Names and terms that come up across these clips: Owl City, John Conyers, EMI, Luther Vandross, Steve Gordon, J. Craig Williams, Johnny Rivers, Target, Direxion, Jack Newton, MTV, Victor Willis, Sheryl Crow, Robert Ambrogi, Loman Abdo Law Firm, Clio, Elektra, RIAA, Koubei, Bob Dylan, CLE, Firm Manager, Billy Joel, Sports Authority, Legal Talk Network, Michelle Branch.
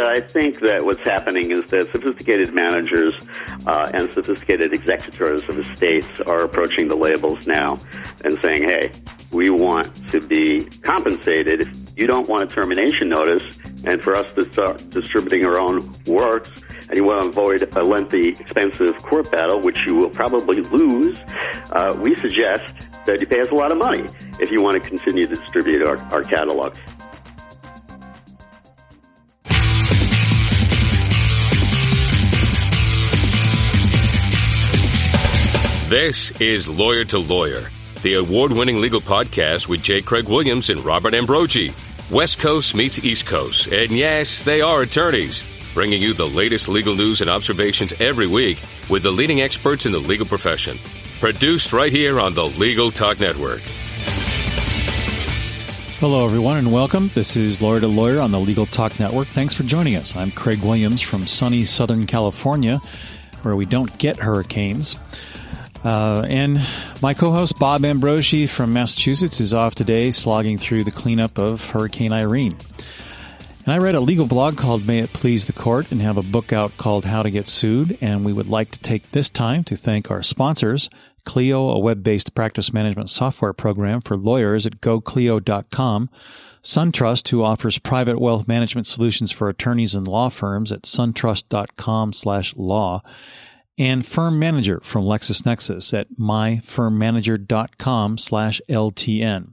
I think that what's happening is that sophisticated managers and sophisticated executors of estates are approaching the labels now and saying, hey, we want to be compensated. If you don't want a termination notice, and for us to start distributing our own works, and you want to avoid a lengthy, expensive court battle, which you will probably lose, we suggest that you pay us a lot of money if you want to continue to distribute our catalog. This is Lawyer to Lawyer, the award-winning legal podcast with J. Craig Williams and Robert Ambrogi. West Coast meets East Coast, and yes, they are attorneys, bringing you the latest legal news and observations every week with the leading experts in the legal profession. Produced right here on the Legal Talk Network. Hello, everyone, and welcome. This is Lawyer to Lawyer on the Legal Talk Network. Thanks for joining us. I'm Craig Williams from sunny Southern California, where we don't get hurricanes. And my co-host Bob Ambrogi from Massachusetts is off today slogging through the cleanup of Hurricane Irene. And I read a legal blog called May It Please the Court and have a book out called How to Get Sued. And we would like to take this time to thank our sponsors, Clio, a web-based practice management software program for lawyers at goclio.com, SunTrust, who offers private wealth management solutions for attorneys and law firms at suntrust.com/law, and Firm Manager from LexisNexis at myfirmmanager.com/LTN.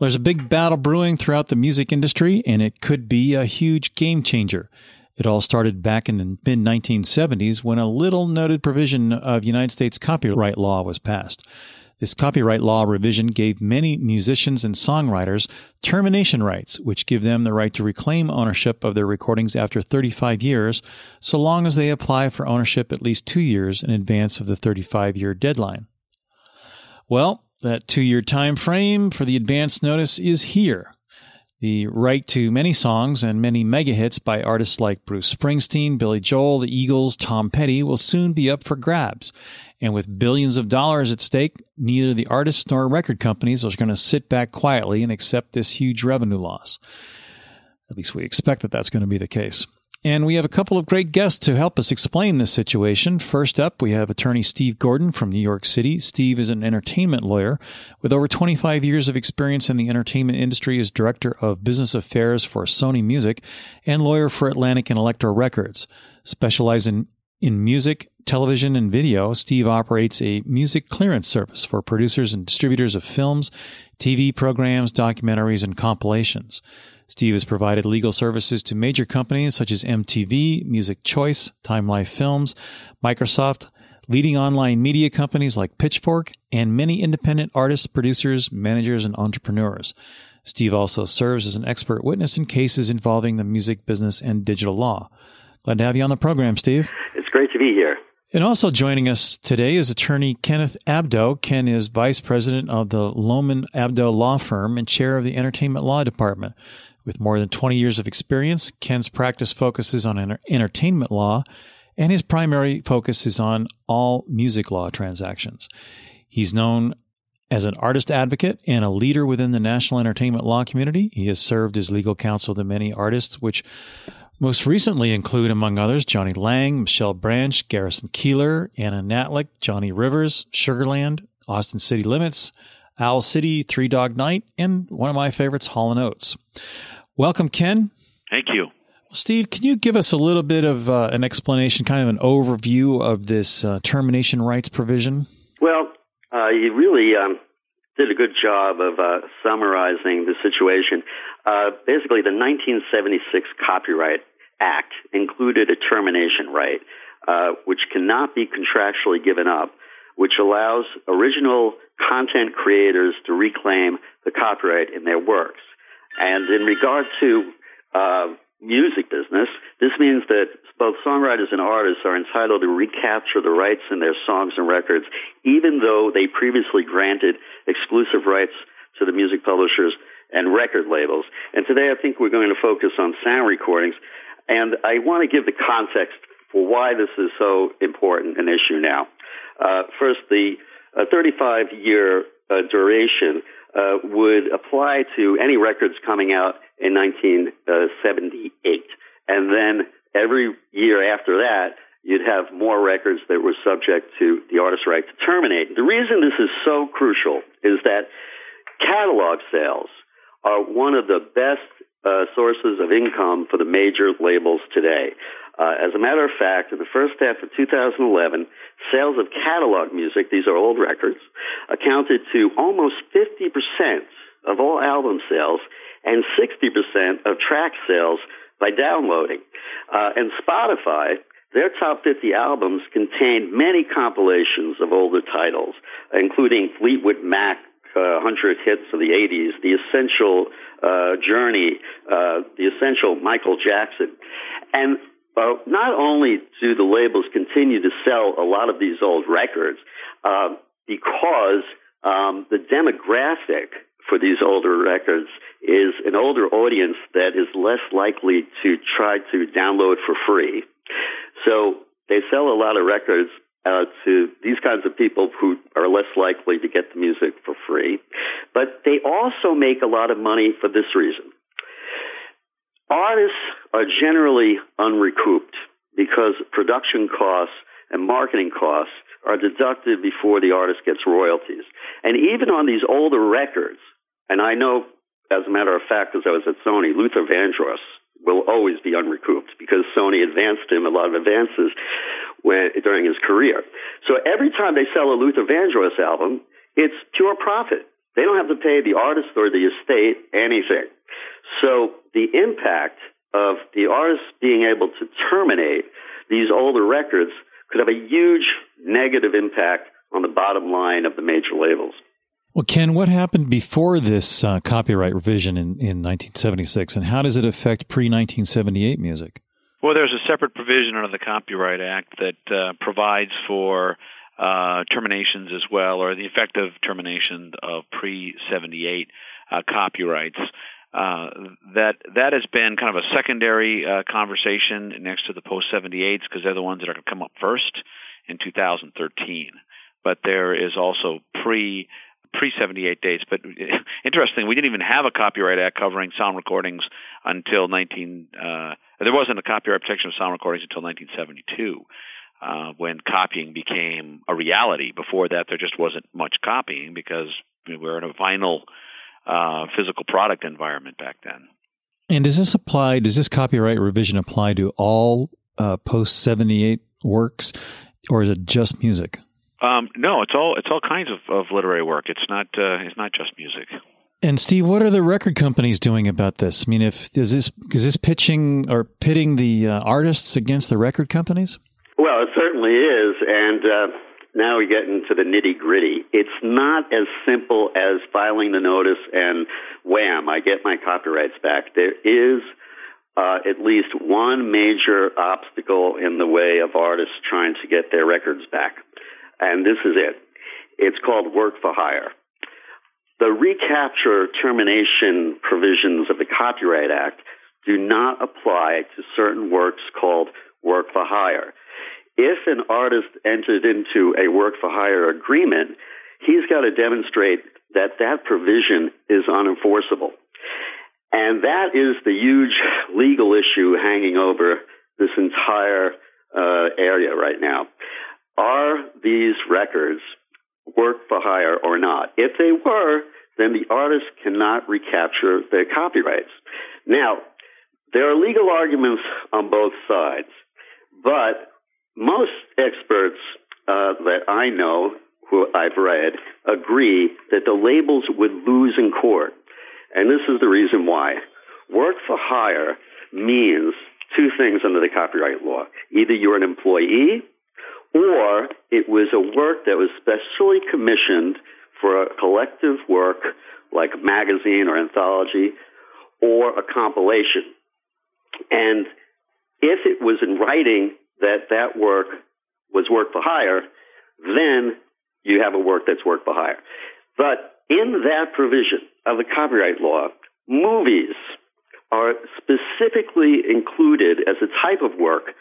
There's a big battle brewing throughout the music industry, and it could be a huge game changer. It all started back in the mid-1970s when a little noted provision of United States copyright law was passed. This copyright law revision gave many musicians and songwriters termination rights, which give them the right to reclaim ownership of their recordings after 35 years, so long as they apply for ownership at least 2 years in advance of the 35-year deadline. Well, that 2-year time frame for the advance notice is here. The right to many songs and many mega hits by artists like Bruce Springsteen, Billy Joel, The Eagles, Tom Petty will soon be up for grabs. And with billions of dollars at stake, neither the artists nor record companies are going to sit back quietly and accept this huge revenue loss. At least we expect that that's going to be the case. And we have a couple of great guests to help us explain this situation. First up, we have attorney Steve Gordon from New York City. Steve is an entertainment lawyer with over 25 years of experience in the entertainment industry as director of business affairs for Sony Music and lawyer for Atlantic and Elektra Records. Specializing in music, television, and video, Steve operates a music clearance service for producers and distributors of films, TV programs, documentaries, and compilations. Steve has provided legal services to major companies such as MTV, Music Choice, Time Life Films, Microsoft, leading online media companies like Pitchfork, and many independent artists, producers, managers, and entrepreneurs. Steve also serves as an expert witness in cases involving the music business and digital law. Glad to have you on the program, Steve. It's great to be here. And also joining us today is attorney Kenneth Abdo. Ken is vice president of the Loman Abdo Law Firm and chair of the Entertainment Law Department. With more than 20 years of experience, Ken's practice focuses on entertainment law, and his primary focus is on all music law transactions. He's known as an artist advocate and a leader within the national entertainment law community. He has served as legal counsel to many artists, which most recently include, among others, Johnny Lang, Michelle Branch, Garrison Keeler, Anna Natlik, Johnny Rivers, Sugarland, Austin City Limits, Owl City, Three Dog Night, and one of my favorites, Hall and Oates. Welcome, Ken. Thank you. Steve, can you give us a little bit of an explanation, kind of an overview of this termination rights provision? Well, you really did a good job of summarizing the situation. Basically, the 1976 Copyright Act included a termination right, which cannot be contractually given up, which allows original content creators to reclaim the copyright in their works. And in regard to music business, this means that both songwriters and artists are entitled to recapture the rights in their songs and records, even though they previously granted exclusive rights to the music publishers and record labels. And today I think we're going to focus on sound recordings. And I want to give the context for why this is so important an issue now. First, the 35-year duration would apply to any records coming out in 1978. And then every year after that, you'd have more records that were subject to the artist's right to terminate. The reason this is so crucial is that catalog sales are one of the best sources of income for the major labels today. As a matter of fact, in the first half of 2011, sales of catalog music, these are old records, accounted to almost 50% of all album sales and 60% of track sales by downloading. And Spotify, their top 50 albums contained many compilations of older titles, including Fleetwood Mac, 100 hits of the 80s, The Essential Journey, The Essential Michael Jackson. And not only do the labels continue to sell a lot of these old records, because the demographic for these older records is an older audience that is less likely to try to download for free. So they sell a lot of records to these kinds of people who are less likely to get the music for free. But they also make a lot of money for this reason. Artists are generally unrecouped because production costs and marketing costs are deducted before the artist gets royalties. And even on these older records, and I know, as a matter of fact, as I was at Sony, Luther Vandross will always be unrecouped because Sony advanced him a lot of advances during his career. So every time they sell a Luther Vandross album, it's pure profit. They don't have to pay the artist or the estate anything. So the impact of the artist being able to terminate these older records could have a huge negative impact on the bottom line of the major labels. Well, Ken, what happened before this copyright revision in 1976, and how does it affect pre-1978 music? Well, there's a separate provision under the Copyright Act that provides for terminations as well, or the effective termination of pre-78 copyrights. That has been kind of a secondary conversation next to the post-78s because they're the ones that are going to come up first in 2013. But there is also pre-78 dates. But interestingly, we didn't even have a Copyright Act covering sound recordings until there wasn't a copyright protection of sound recordings until 1972 when copying became a reality. Before that, there just wasn't much copying because we were in a vinyl physical product environment back then. And does this copyright revision apply to all post-78 works, or is it just music? No, it's all kinds of literary work. It's not just music. And Steve, what are the record companies doing about this? I mean, is this pitting the artists against the record companies? Well, it certainly is, and now we get into the nitty-gritty. It's not as simple as filing the notice and wham, I get my copyrights back. There is at least one major obstacle in the way of artists trying to get their records back. And this is it. It's called work for hire. The recapture termination provisions of the Copyright Act do not apply to certain works called work for hire. If an artist entered into a work for hire agreement, he's got to demonstrate that that provision is unenforceable. And that is the huge legal issue hanging over this entire area right now. Are these records work for hire or not? If they were, then the artist cannot recapture their copyrights. Now, there are legal arguments on both sides, but most experts that I know, who I've read, agree that the labels would lose in court. And this is the reason why. Work for hire means two things under the copyright law. Either you're an employee, or it was a work that was specially commissioned for a collective work like a magazine or anthology or a compilation. And if it was in writing that that work was work for hire, then you have a work that's work for hire. But in that provision of the copyright law, movies are specifically included as a type of work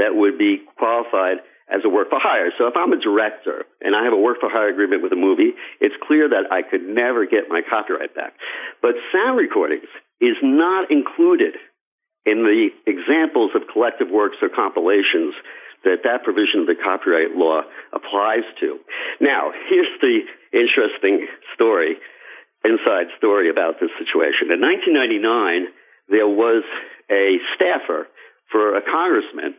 that would be qualified as a work for hire. So if I'm a director and I have a work for hire agreement with a movie, it's clear that I could never get my copyright back. But sound recordings is not included in the examples of collective works or compilations that provision of the copyright law applies to. Now, here's the interesting story, inside story about this situation. In 1999, there was a staffer for a congressman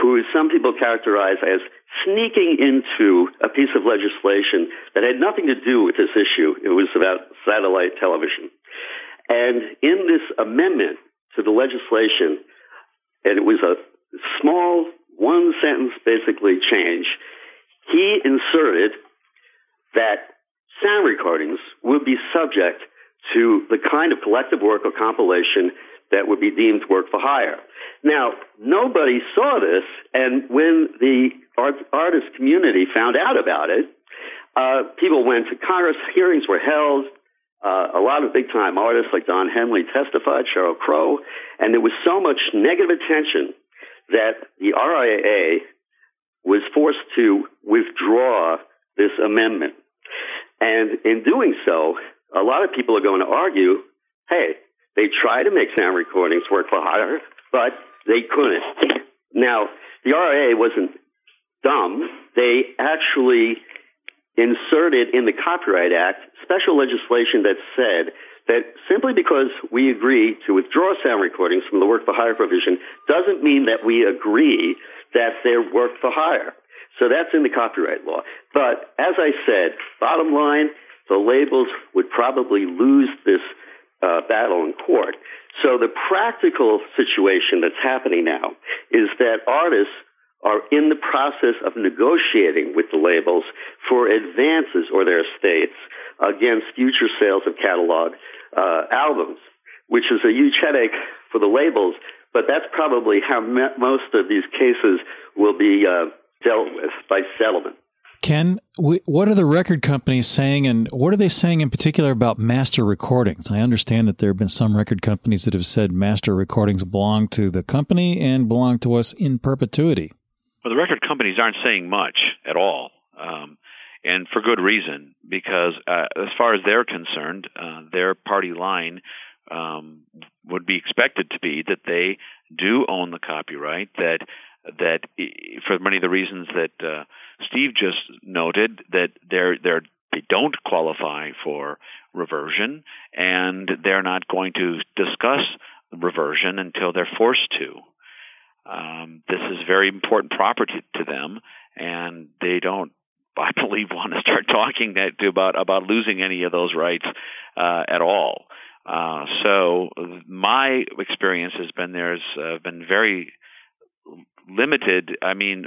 who some people characterize as sneaking into a piece of legislation that had nothing to do with this issue. It was about satellite television. And in this amendment to the legislation, and it was a small one-sentence, basically, change, he inserted that sound recordings would be subject to the kind of collective work or compilation that would be deemed work for hire. Now, nobody saw this, and when the artist community found out about it, people went to Congress, hearings were held, a lot of big-time artists like Don Henley testified, Sheryl Crow, and there was so much negative attention that the RIAA was forced to withdraw this amendment. And in doing so, a lot of people are going to argue, hey, they tried to make sound recordings work for hire, but they couldn't. Now, the RIAA wasn't dumb. They actually inserted in the Copyright Act special legislation that said that simply because we agree to withdraw sound recordings from the work for hire provision doesn't mean that we agree that they're work for hire. So that's in the copyright law. But as I said, bottom line, the labels would probably lose this battle in court. So the practical situation that's happening now is that artists are in the process of negotiating with the labels for advances or their estates against future sales of catalog albums, which is a huge headache for the labels, but that's probably how most of these cases will be dealt with, by settlement. Ken, what are the record companies saying, and what are they saying in particular about master recordings? I understand that there have been some record companies that have said master recordings belong to the company and belong to us in perpetuity. Well, the record companies aren't saying much at all, and for good reason, because as far as they're concerned, their party line would be expected to be that they do own the copyright, that for many of the reasons that Steve just noted, that they don't qualify for reversion, and they're not going to discuss reversion until they're forced to. This is very important property to them, and they don't, I believe, want to start talking about losing any of those rights at all. So my experience has been there's been very limited, I mean,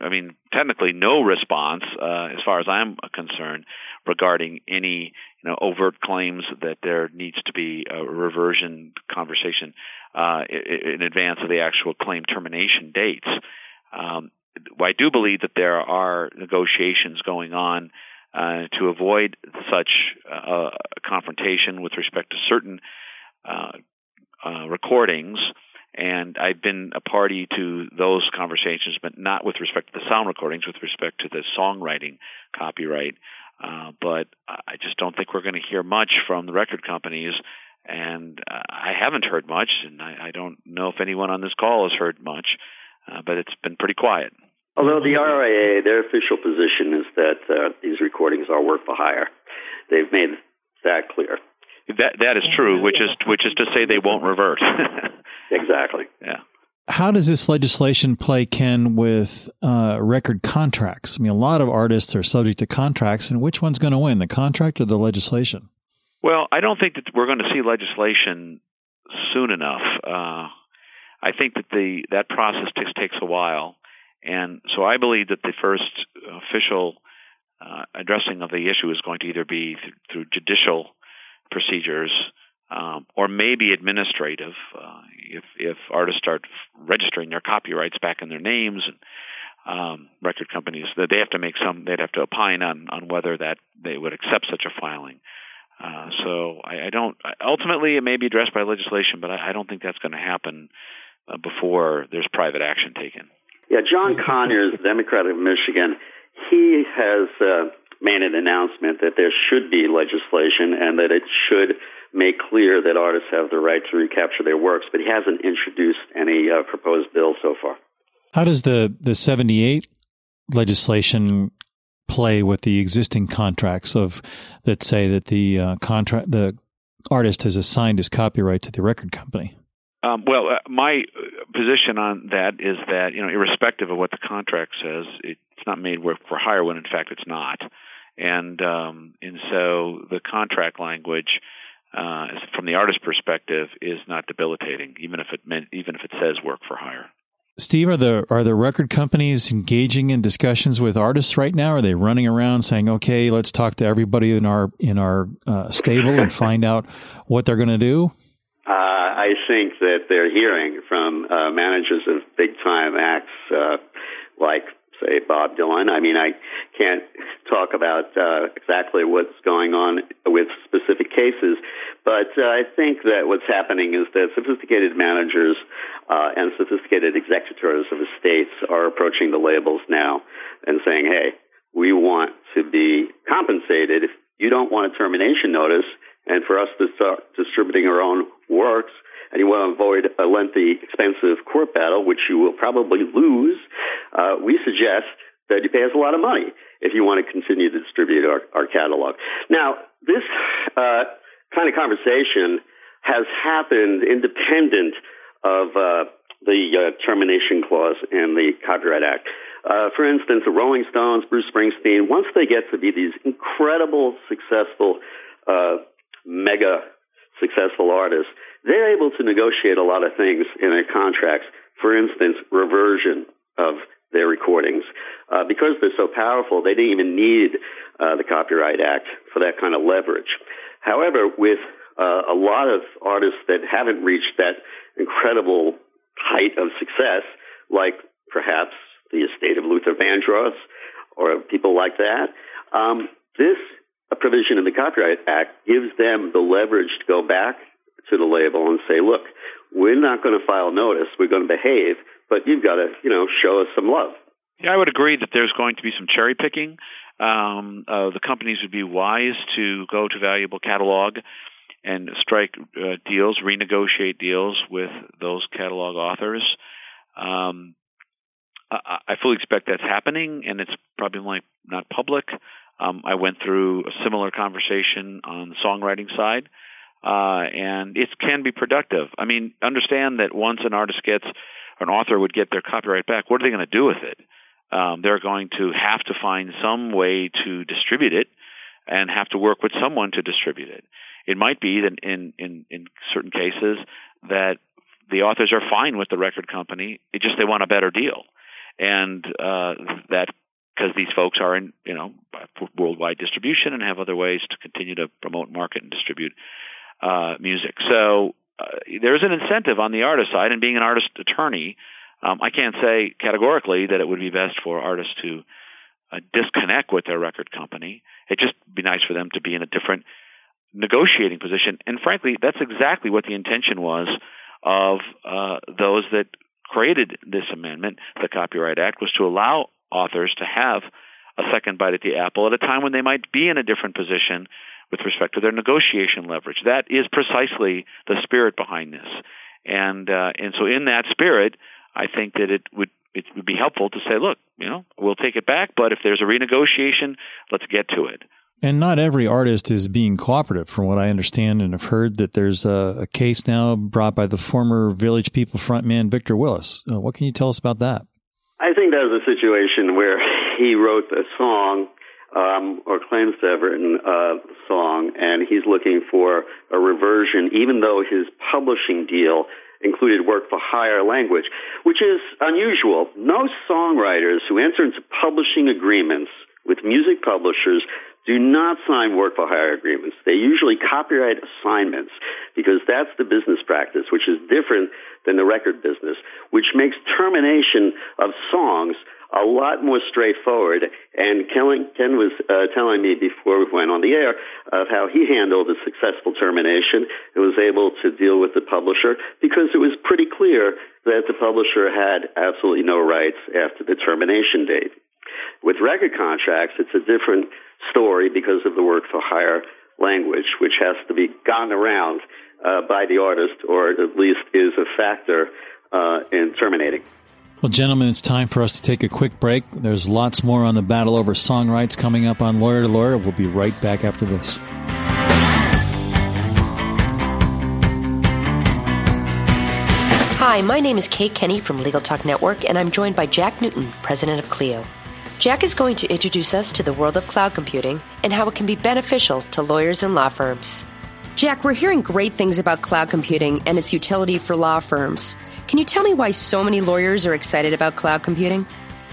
technically no response as far as I'm concerned regarding any overt claims that there needs to be a reversion conversation in advance of the actual claim termination dates. I do believe that there are negotiations going on to avoid such confrontation with respect to certain recordings. And I've been a party to those conversations, but not with respect to the sound recordings, with respect to the songwriting copyright. But I just don't think we're going to hear much from the record companies, and I haven't heard much, and I don't know if anyone on this call has heard much, but it's been pretty quiet. Although the RIAA, their official position is that these recordings are work for hire. They've made that clear. That is true, which is to say they won't reverse. Exactly. Yeah. How does this legislation play, Ken, with record contracts? I mean, a lot of artists are subject to contracts, and which one's going to win, the contract or the legislation? Well, I don't think that we're going to see legislation soon enough. I think that that process takes a while, and so I believe that the first official addressing of the issue is going to either be through judicial procedures, or maybe administrative, if artists start registering their copyrights back in their names, record companies, that they have to make they'd have to opine on whether that they would accept such a filing. So I don't. Ultimately, it may be addressed by legislation, but I don't think that's going to happen before there's private action taken. Yeah, John Conyers, Democrat of Michigan, he has made an announcement that there should be legislation and that it should make clear that artists have the right to recapture their works, but he hasn't introduced any proposed bill so far. How does the 78 legislation play with the existing contracts of that say that the artist has assigned his copyright to the record company? My position on that is that, you know, irrespective of what the contract says, it's not made work for hire when in fact it's not. And so the contract language, from the artist's perspective, is not debilitating, even if it says work for hire. Steve, are the record companies engaging in discussions with artists right now? Are they running around saying, "Okay, let's talk to everybody in our stable and find out what they're going to do"? I think that they're hearing from managers of big time acts like, say, Bob Dylan. I mean, I can't talk about exactly what's going on with specific cases, but I think that what's happening is that sophisticated managers and sophisticated executors of estates are approaching the labels now and saying, hey, we want to be compensated. If you don't want a termination notice, and for us to start distributing our own works, and you want to avoid a lengthy, expensive court battle, which you will probably lose, we suggest that you pay us a lot of money if you want to continue to distribute our catalog. Now, this kind of conversation has happened independent of the termination clause in the Copyright Act. For instance, the Rolling Stones, Bruce Springsteen, once they get to be these incredible, successful mega successful artists, they're able to negotiate a lot of things in their contracts. For instance, reversion of their recordings. Because they're so powerful, they didn't even need the Copyright Act for that kind of leverage. However, with a lot of artists that haven't reached that incredible height of success, like perhaps the estate of Luther Vandross or people like that, this provision in the Copyright Act gives them the leverage to go back to the label and say, look, we're not going to file notice, we're going to behave, but you've got to, show us some love. Yeah, I would agree that there's going to be some cherry picking. The companies would be wise to go to valuable catalog and strike deals, renegotiate deals with those catalog authors. I fully expect that's happening, and it's probably not public. I went through a similar conversation on the songwriting side, and it can be productive. I mean, understand that once an author would get their copyright back, what are they going to do with it? They're going to have to find some way to distribute it and have to work with someone to distribute it. It might be that in certain cases that the authors are fine with the record company, it's just they want a better deal. And that because these folks are in, worldwide distribution and have other ways to continue to promote, market, and distribute music. So there is an incentive on the artist side, and being an artist attorney, I can't say categorically that it would be best for artists to disconnect with their record company. It'd just be nice for them to be in a different negotiating position. And frankly, that's exactly what the intention was of those that created this amendment, the Copyright Act, was to allow authors to have a second bite at the apple at a time when they might be in a different position with respect to their negotiation leverage. That is precisely the spirit behind this, and so in that spirit, I think that it would be helpful to say, look, we'll take it back, but if there's a renegotiation, let's get to it. And not every artist is being cooperative, from what I understand and have heard, that there's a case now brought by the former Village People frontman Victor Willis. What can you tell us about that? I think that was a situation where he wrote a song or claims to have written a song, and he's looking for a reversion, even though his publishing deal included work for hire language, which is unusual. No songwriters who enter into publishing agreements with music publishers do not sign work for hire agreements. They usually copyright assignments because that's the business practice, which is different than the record business, which makes termination of songs a lot more straightforward. And Ken was telling me before we went on the air of how he handled a successful termination and was able to deal with the publisher because it was pretty clear that the publisher had absolutely no rights after the termination date. With record contracts, it's a different story because of the work for hire language, which has to be gone around by the artist, or at least is a factor in terminating. Well, gentlemen, it's time for us to take a quick break. There's lots more on the battle over song rights coming up on Lawyer to Lawyer. We'll be right back after this. Hi, my name is Kay Kenny from Legal Talk Network, and I'm joined by Jack Newton, president of Clio. Jack is going to introduce us to the world of cloud computing and how it can be beneficial to lawyers and law firms. Jack, we're hearing great things about cloud computing and its utility for law firms. Can you tell me why so many lawyers are excited about cloud computing?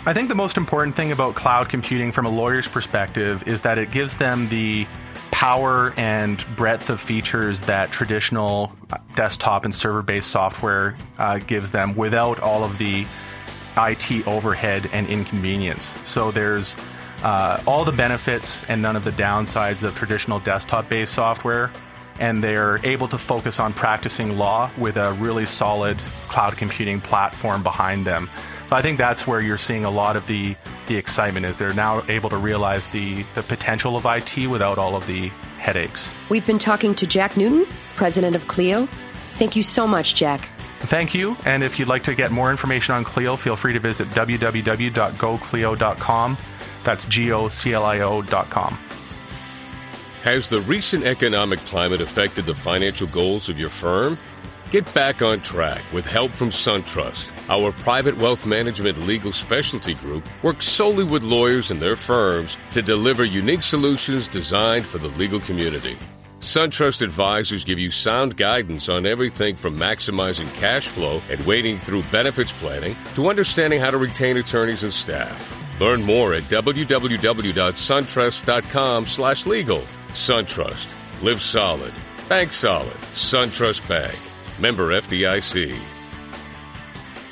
I think the most important thing about cloud computing from a lawyer's perspective is that it gives them the power and breadth of features that traditional desktop and server-based software gives them without all of the IT overhead and inconvenience. So there's all the benefits and none of the downsides of traditional desktop-based software, and they're able to focus on practicing law with a really solid cloud computing platform behind them. So I think that's where you're seeing a lot of the excitement is they're now able to realize the potential of IT without all of the headaches. We've been talking to Jack Newton, president of Clio. Thank you so much, Jack. Thank you. And if you'd like to get more information on Clio, feel free to visit www.goclio.com. That's G-O-C-L-I-O.com. Has the recent economic climate affected the financial goals of your firm? Get back on track with help from SunTrust. Our private wealth management legal specialty group works solely with lawyers and their firms to deliver unique solutions designed for the legal community. SunTrust advisors give you sound guidance on everything from maximizing cash flow and wading through benefits planning to understanding how to retain attorneys and staff. Learn more at www.suntrust.com/legal. SunTrust. Live solid. Bank solid. SunTrust Bank. Member FDIC.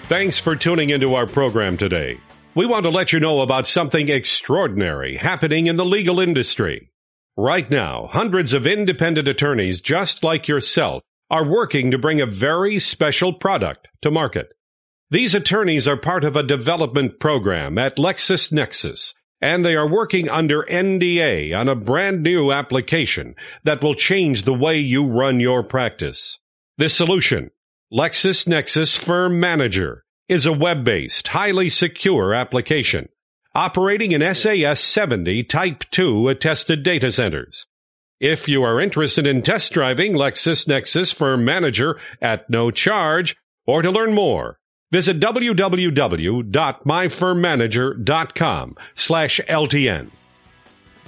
Thanks for tuning into our program today. We want to let you know about something extraordinary happening in the legal industry. Right now, hundreds of independent attorneys just like yourself are working to bring a very special product to market. These attorneys are part of a development program at LexisNexis, and they are working under NDA on a brand new application that will change the way you run your practice. This solution, LexisNexis Firm Manager, is a web-based, highly secure application operating in SAS 70 Type 2 attested data centers. If you are interested in test driving LexisNexis Firm Manager at no charge, or to learn more, visit www.myfirmmanager.com/LTN.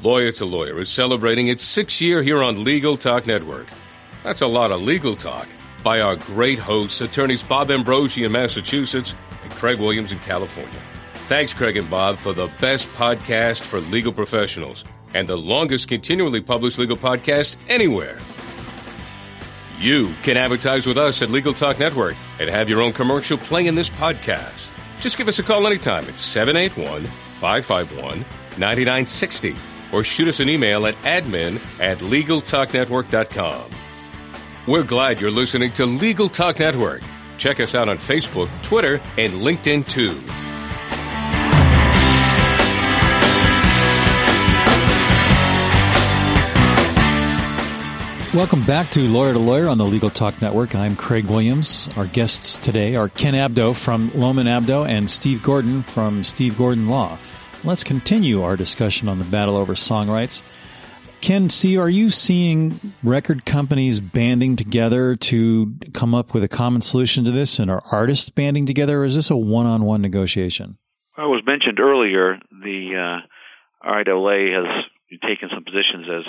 Lawyer to Lawyer is celebrating its 6th year here on Legal Talk Network. That's a lot of legal talk by our great hosts, attorneys Bob Ambrogi in Massachusetts and Craig Williams in California. Thanks, Craig and Bob, for the best podcast for legal professionals and the longest continually published legal podcast anywhere. You can advertise with us at Legal Talk Network and have your own commercial playing in this podcast. Just give us a call anytime at 781-551-9960 or shoot us an email at admin@legaltalknetwork.com. We're glad you're listening to Legal Talk Network. Check us out on Facebook, Twitter, and LinkedIn, too. Welcome back to Lawyer on the Legal Talk Network. I'm Craig Williams. Our guests today are Ken Abdo from Loman Abdo and Steve Gordon from Steve Gordon Law. Let's continue our discussion on the battle over song rights. Ken, Steve, are you seeing record companies banding together to come up with a common solution to this, and are artists banding together, or is this a one-on-one negotiation? Well, it was mentioned earlier, the RIAA has taken some positions as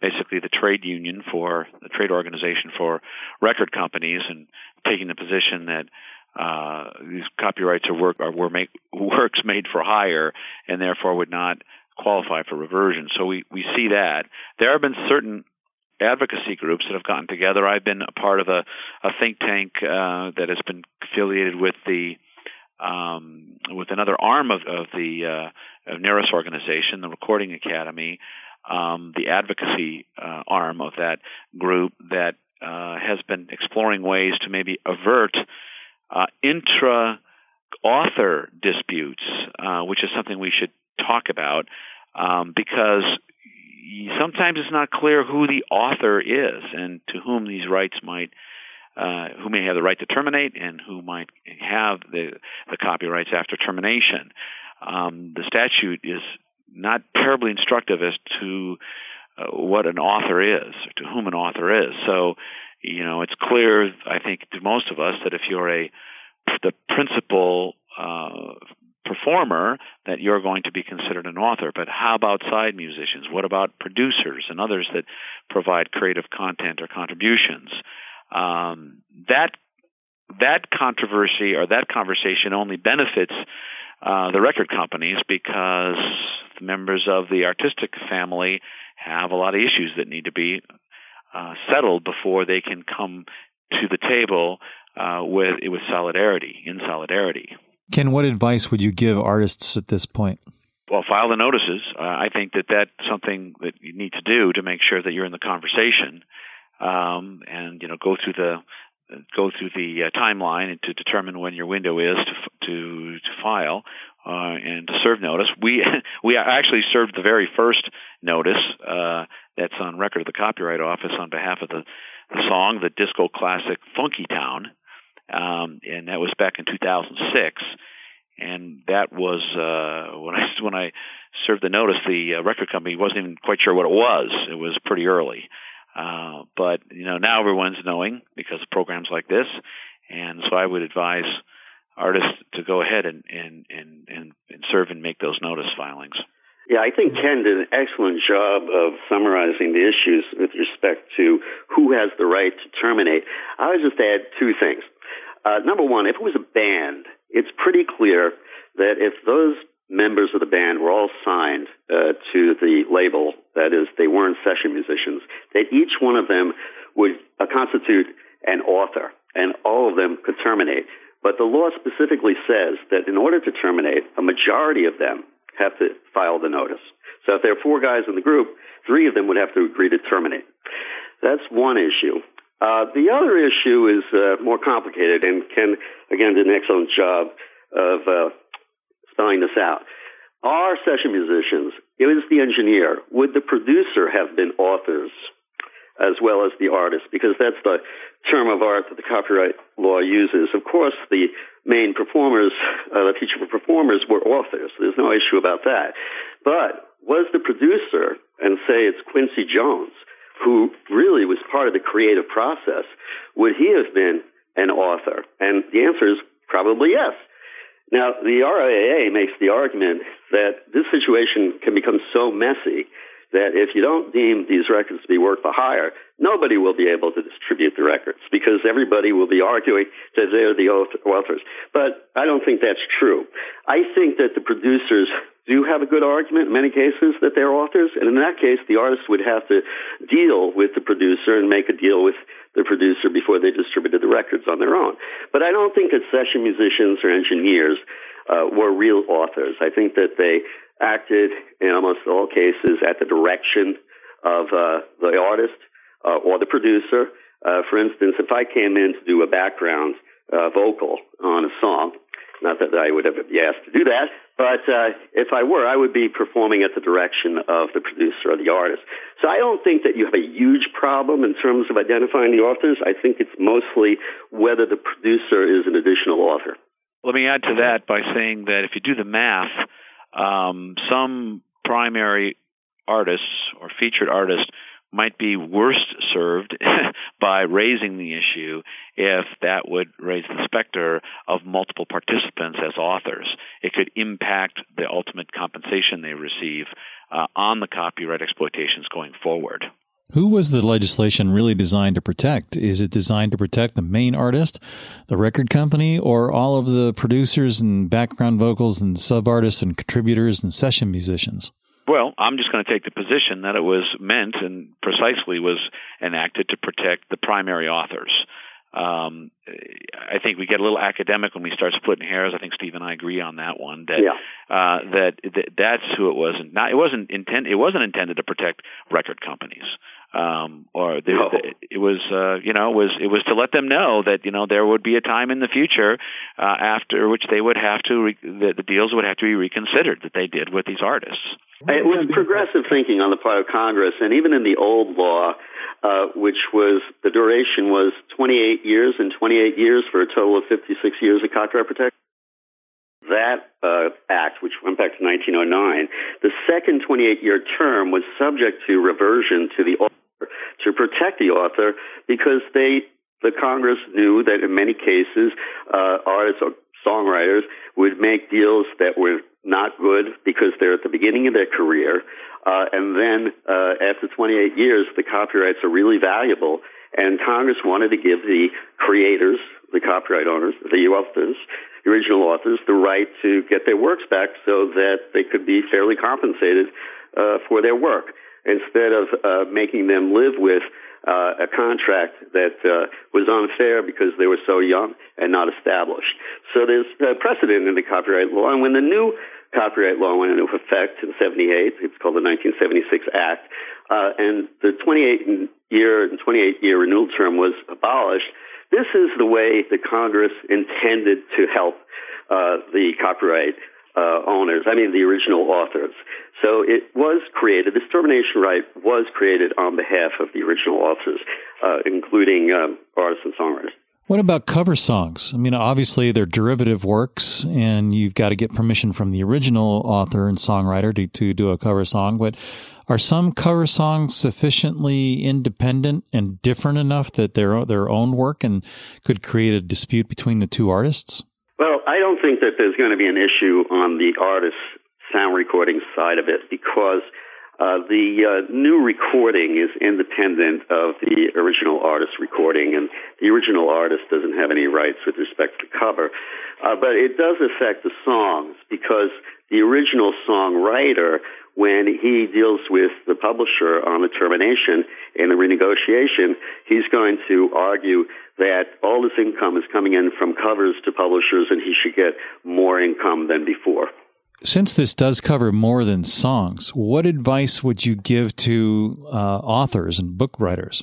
basically the trade union for the trade organization for record companies, and taking the position that these copyrights are works made for hire and therefore would not qualify for reversion. So we see that. There have been certain advocacy groups that have gotten together. I've been a part of a think tank that has been affiliated with the with another arm of the NARIS organization, the Recording Academy, the advocacy arm of that group that has been exploring ways to maybe avert intra-author disputes, which is something we should talk about, because sometimes it's not clear who the author is and to whom these rights might, who may have the right to terminate and who might have the copyrights after termination. The statute is not terribly instructive as to what an author is, to whom an author is. So, you know, it's clear, I think, to most of us that if you're the principal performer, that you're going to be considered an author. But how about side musicians? What about producers and others that provide creative content or contributions? That controversy or that conversation only benefits the record companies, because the members of the artistic family have a lot of issues that need to be settled before they can come to the table with solidarity, in solidarity. Ken, what advice would you give artists at this point? Well, file the notices. I think that's something that you need to do to make sure that you're in the conversation, and you know, go through the timeline to determine when your window is to file and to serve notice. We actually served the very first notice that's on record of the Copyright Office on behalf of the song, the disco classic Funky Town. And that was back in 2006, and that was when I served the notice. The record company wasn't even quite sure what it was. It was pretty early, but you know, now everyone's knowing because of programs like this. And so I would advise artists to go ahead and serve and make those notice filings. Yeah, I think Ken did an excellent job of summarizing the issues with respect to who has the right to terminate. I would just add two things. Number one, if it was a band, it's pretty clear that if those members of the band were all signed to the label, that is, they weren't session musicians, that each one of them would constitute an author, and all of them could terminate. But the law specifically says that in order to terminate, a majority of them have to file the notice. So if there are four guys in the group, three of them would have to agree to terminate. That's one issue. The other issue is more complicated, and Ken, again, did an excellent job of spelling this out. Are session musicians, is the engineer, would the producer have been authors as well as the artist? Because that's the term of art that the copyright law uses. Of course, the main performers, the teachable performers, were authors. There's no issue about that. But was the producer, and say it's Quincy Jones, who really was part of the creative process, would he have been an author? And the answer is probably yes. Now, the RIAA makes the argument that this situation can become so messy that if you don't deem these records to be work for hire, nobody will be able to distribute the records because everybody will be arguing that they're the authors. But I don't think that's true. I think that the producers do have a good argument in many cases that they're authors, and in that case, the artist would have to deal with the producer and make a deal with the producer before they distributed the records on their own. But I don't think that session musicians or engineers were real authors. I think that they acted in almost all cases at the direction of the artist or the producer. For instance, if I came in to do a background vocal on a song, not that I would ever be asked to do that, but if I were, I would be performing at the direction of the producer or the artist. So I don't think that you have a huge problem in terms of identifying the authors. I think it's mostly whether the producer is an additional author. Let me add to that by saying that if you do the math, some primary artists or featured artists might be worst served by raising the issue if that would raise the specter of multiple participants as authors. It could impact the ultimate compensation they receive on the copyright exploitations going forward. Who was the legislation really designed to protect? Is it designed to protect the main artist, the record company, or all of the producers and background vocals and sub-artists and contributors and session musicians? Well, I'm just going to take the position that it was meant and precisely was enacted to protect the primary authors. I think we get a little academic when we start splitting hairs. I think Steve and I agree on that one. That yeah. That's who it was. It wasn't intended to protect record companies. It was to let them know that, you know, there would be a time in the future after which they would have to the deals would have to be reconsidered that they did with these artists. It was progressive thinking on the part of Congress, and even in the old law, which was the duration was 28 years and 28 years for a total of 56 years of copyright protection. That act, which went back to 1909, the second 28-year term was subject to reversion to the author to protect the author because the Congress knew that in many cases artists or songwriters would make deals that were not good because they're at the beginning of their career, and then after 28 years, the copyrights are really valuable. And Congress wanted to give the creators, the copyright owners, the authors, the original authors, the right to get their works back so that they could be fairly compensated for their work, instead of making them live with a contract that was unfair because they were so young and not established. So there's precedent in the copyright law, and when the new copyright law went into effect in 1978, it's called the 1976 Act, and the 28-year renewal term was abolished. This is the way the Congress intended to help the copyright owners, I mean the original authors. So it was created, this termination right was created on behalf of the original authors, including artists and songwriters. What about cover songs? I mean, obviously they're derivative works and you've got to get permission from the original author and songwriter to do a cover song, but are some cover songs sufficiently independent and different enough that they're their own work and could create a dispute between the two artists? Well, I don't think that there's going to be an issue on the artist's sound recording side of it because the new recording is independent of the original artist's recording, and the original artist doesn't have any rights with respect to cover. But it does affect the songs because the original songwriter, when he deals with the publisher on the termination and the renegotiation, he's going to argue that all this income is coming in from covers to publishers and he should get more income than before. Since this does cover more than songs, what advice would you give to authors and book writers?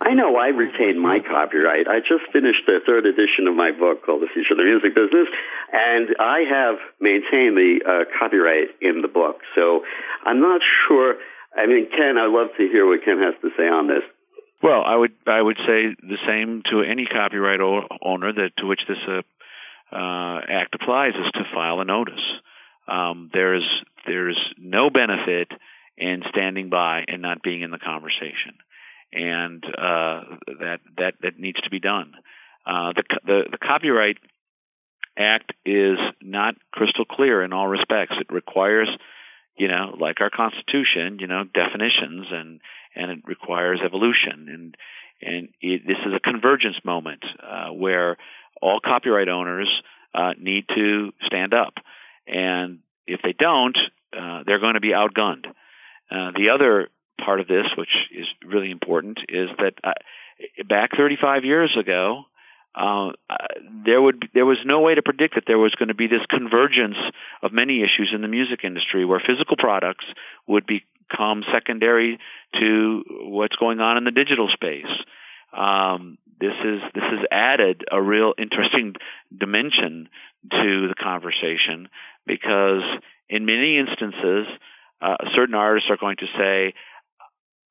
I know I retained my copyright. I just finished the third edition of my book called The Future of the Music Business, and I have maintained the copyright in the book. So I'm not sure. I mean, Ken, I'd love to hear what Ken has to say on this. Well, I would say the same to any copyright owner that to which this act applies is to file a notice. There's no benefit in standing by and not being in the conversation, and that needs to be done. The Copyright Act is not crystal clear in all respects. It requires, you know, like our Constitution, you know, definitions, and it requires evolution, and this is a convergence moment where all copyright owners need to stand up. And if they don't, they're going to be outgunned. The other part of this, which is really important, is that back 35 years ago, there was no way to predict that there was going to be this convergence of many issues in the music industry where physical products would become secondary to what's going on in the digital space. This has added a real interesting dimension to the conversation because in many instances, certain artists are going to say,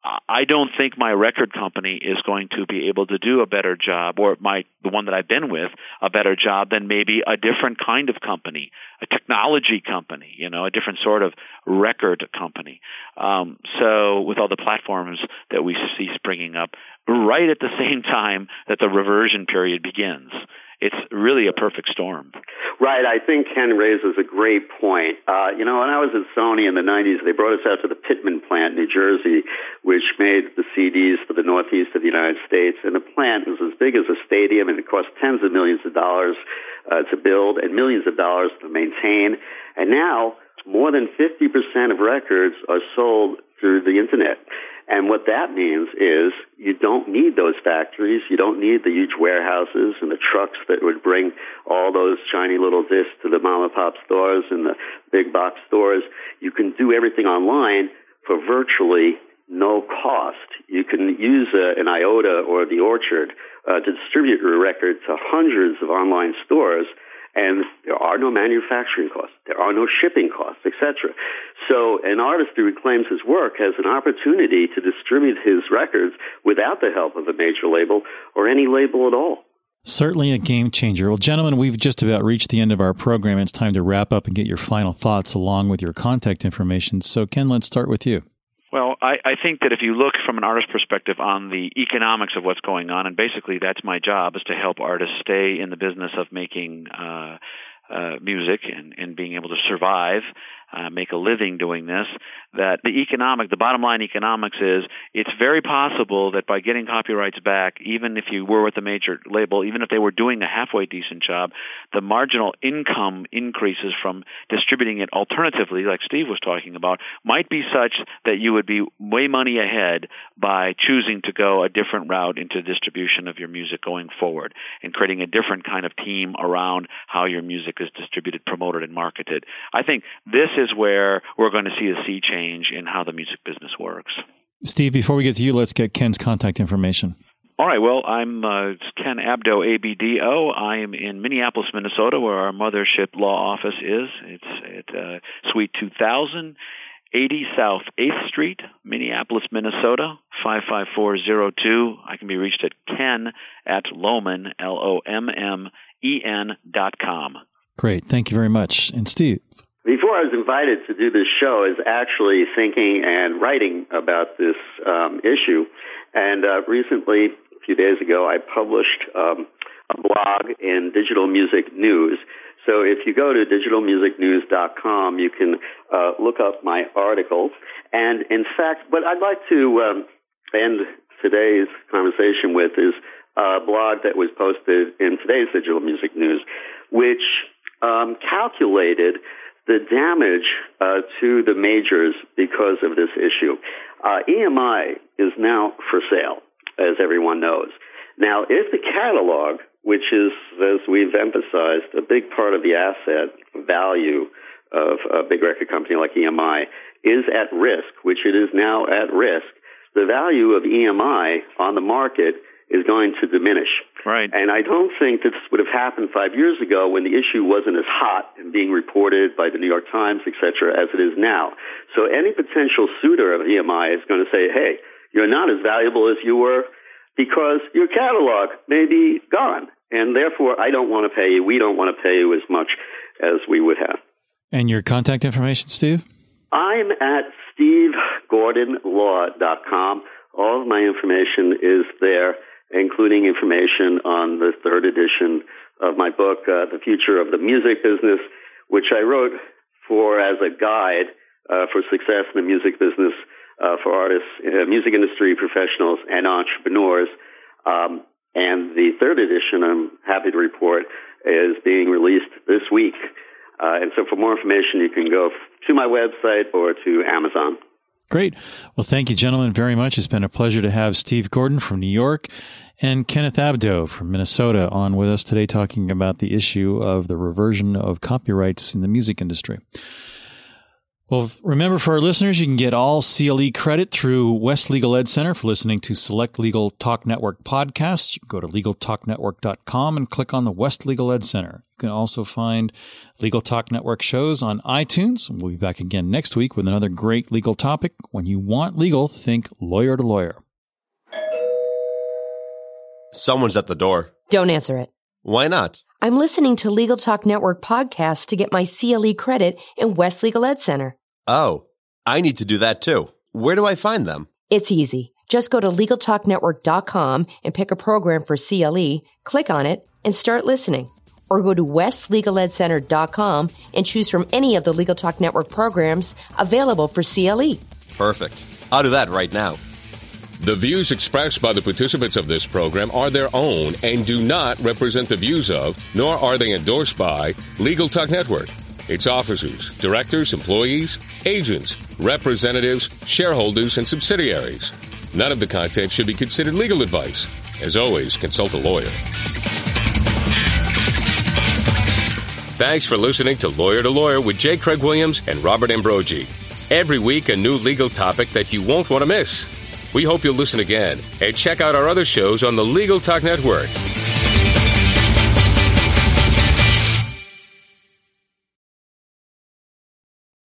I don't think my record company is going to be able to do a better job, or the one that I've been with, a better job than maybe a different kind of company, a technology company, you know, a different sort of record company. So with all the platforms that we see springing up right at the same time that the reversion period begins, it's really a perfect storm. Right. I think Ken raises a great point. You know, when I was at Sony in the 90s, they brought us out to the Pittman plant in New Jersey, which made the CDs for the Northeast of the United States. And the plant was as big as a stadium, and it cost tens of millions of dollars to build and millions of dollars to maintain. And now, more than 50% of records are sold through the Internet. And what that means is you don't need those factories. You don't need the huge warehouses and the trucks that would bring all those shiny little discs to the mom-and-pop stores and the big box stores. You can do everything online for virtually no cost. You can use an IOTA or the Orchard to distribute your record to hundreds of online stores, and there are no manufacturing costs, there are no shipping costs, etc. So an artist who reclaims his work has an opportunity to distribute his records without the help of a major label or any label at all. Certainly a game changer. Well, gentlemen, we've just about reached the end of our program. It's time to wrap up and get your final thoughts along with your contact information. So, Ken, let's start with you. Well, I think that if you look from an artist perspective on the economics of what's going on, and basically that's my job, is to help artists stay in the business of making music and being able to survive, make a living doing this, that the bottom line economics is it's very possible that by getting copyrights back, even if you were with a major label, even if they were doing a halfway decent job, the marginal income increases from distributing it alternatively, like Steve was talking about, might be such that you would be way money ahead by choosing to go a different route into distribution of your music going forward and creating a different kind of team around how your music is distributed, promoted, and marketed. I think this is where we're going to see a sea change in how the music business works. Steve, before we get to you, let's get Ken's contact information. All right. Well, I'm Ken Abdo, ABDO. I am in Minneapolis, Minnesota, where our mothership law office is. It's at Suite 2000, 80 South 8th Street, Minneapolis, Minnesota, 55402. I can be reached at ken@loman, LOMMEN.com. Great. Thank you very much. And Steve? Before I was invited to do this show, I was actually thinking and writing about this issue. And recently, a few days ago, I published a blog in Digital Music News. So if you go to digitalmusicnews.com, you can look up my article. And in fact, what I'd like to end today's conversation with is a blog that was posted in today's Digital Music News, which calculated the damage to the majors because of this issue. EMI is now for sale, as everyone knows. Now, if the catalog, which is, as we've emphasized, a big part of the asset value of a big record company like EMI, is at risk, which it is now at risk, the value of EMI on the market is going to diminish. Right. And I don't think this would have happened 5 years ago when the issue wasn't as hot and being reported by the New York Times, et cetera, as it is now. So any potential suitor of EMI is going to say, hey, you're not as valuable as you were because your catalog may be gone. And therefore, I don't want to pay you. We don't want to pay you as much as we would have. And your contact information, Steve? I'm at stevegordonlaw.com. All of my information is there, including information on the third edition of my book, The Future of the Music Business, which I wrote as a guide for success in the music business for artists, music industry professionals, and entrepreneurs. And the third edition, I'm happy to report, is being released this week. And so for more information, you can go to my website or to Amazon. Great. Well, thank you, gentlemen, very much. It's been a pleasure to have Steve Gordon from New York and Kenneth Abdo from Minnesota on with us today talking about the issue of the reversion of copyrights in the music industry. Well, remember for our listeners, you can get all CLE credit through West Legal Ed Center for listening to select Legal Talk Network podcasts. You go to LegalTalkNetwork.com and click on the West Legal Ed Center. You can also find Legal Talk Network shows on iTunes. We'll be back again next week with another great legal topic. When you want legal, think lawyer to lawyer. Someone's at the door. Don't answer it. Why not? I'm listening to Legal Talk Network podcasts to get my CLE credit in West Legal Ed Center. Oh, I need to do that too. Where do I find them? It's easy. Just go to LegalTalkNetwork.com and pick a program for CLE, click on it, and start listening. Or go to westlegaledcenter.com and choose from any of the Legal Talk Network programs available for CLE. Perfect. I'll do that right now. The views expressed by the participants of this program are their own and do not represent the views of, nor are they endorsed by, Legal Talk Network, its officers, directors, employees, agents, representatives, shareholders, and subsidiaries. None of the content should be considered legal advice. As always, consult a lawyer. Thanks for listening to Lawyer with J. Craig Williams and Robert Ambrogi. Every week, a new legal topic that you won't want to miss. We hope you'll listen again and check out our other shows on the Legal Talk Network.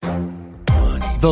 The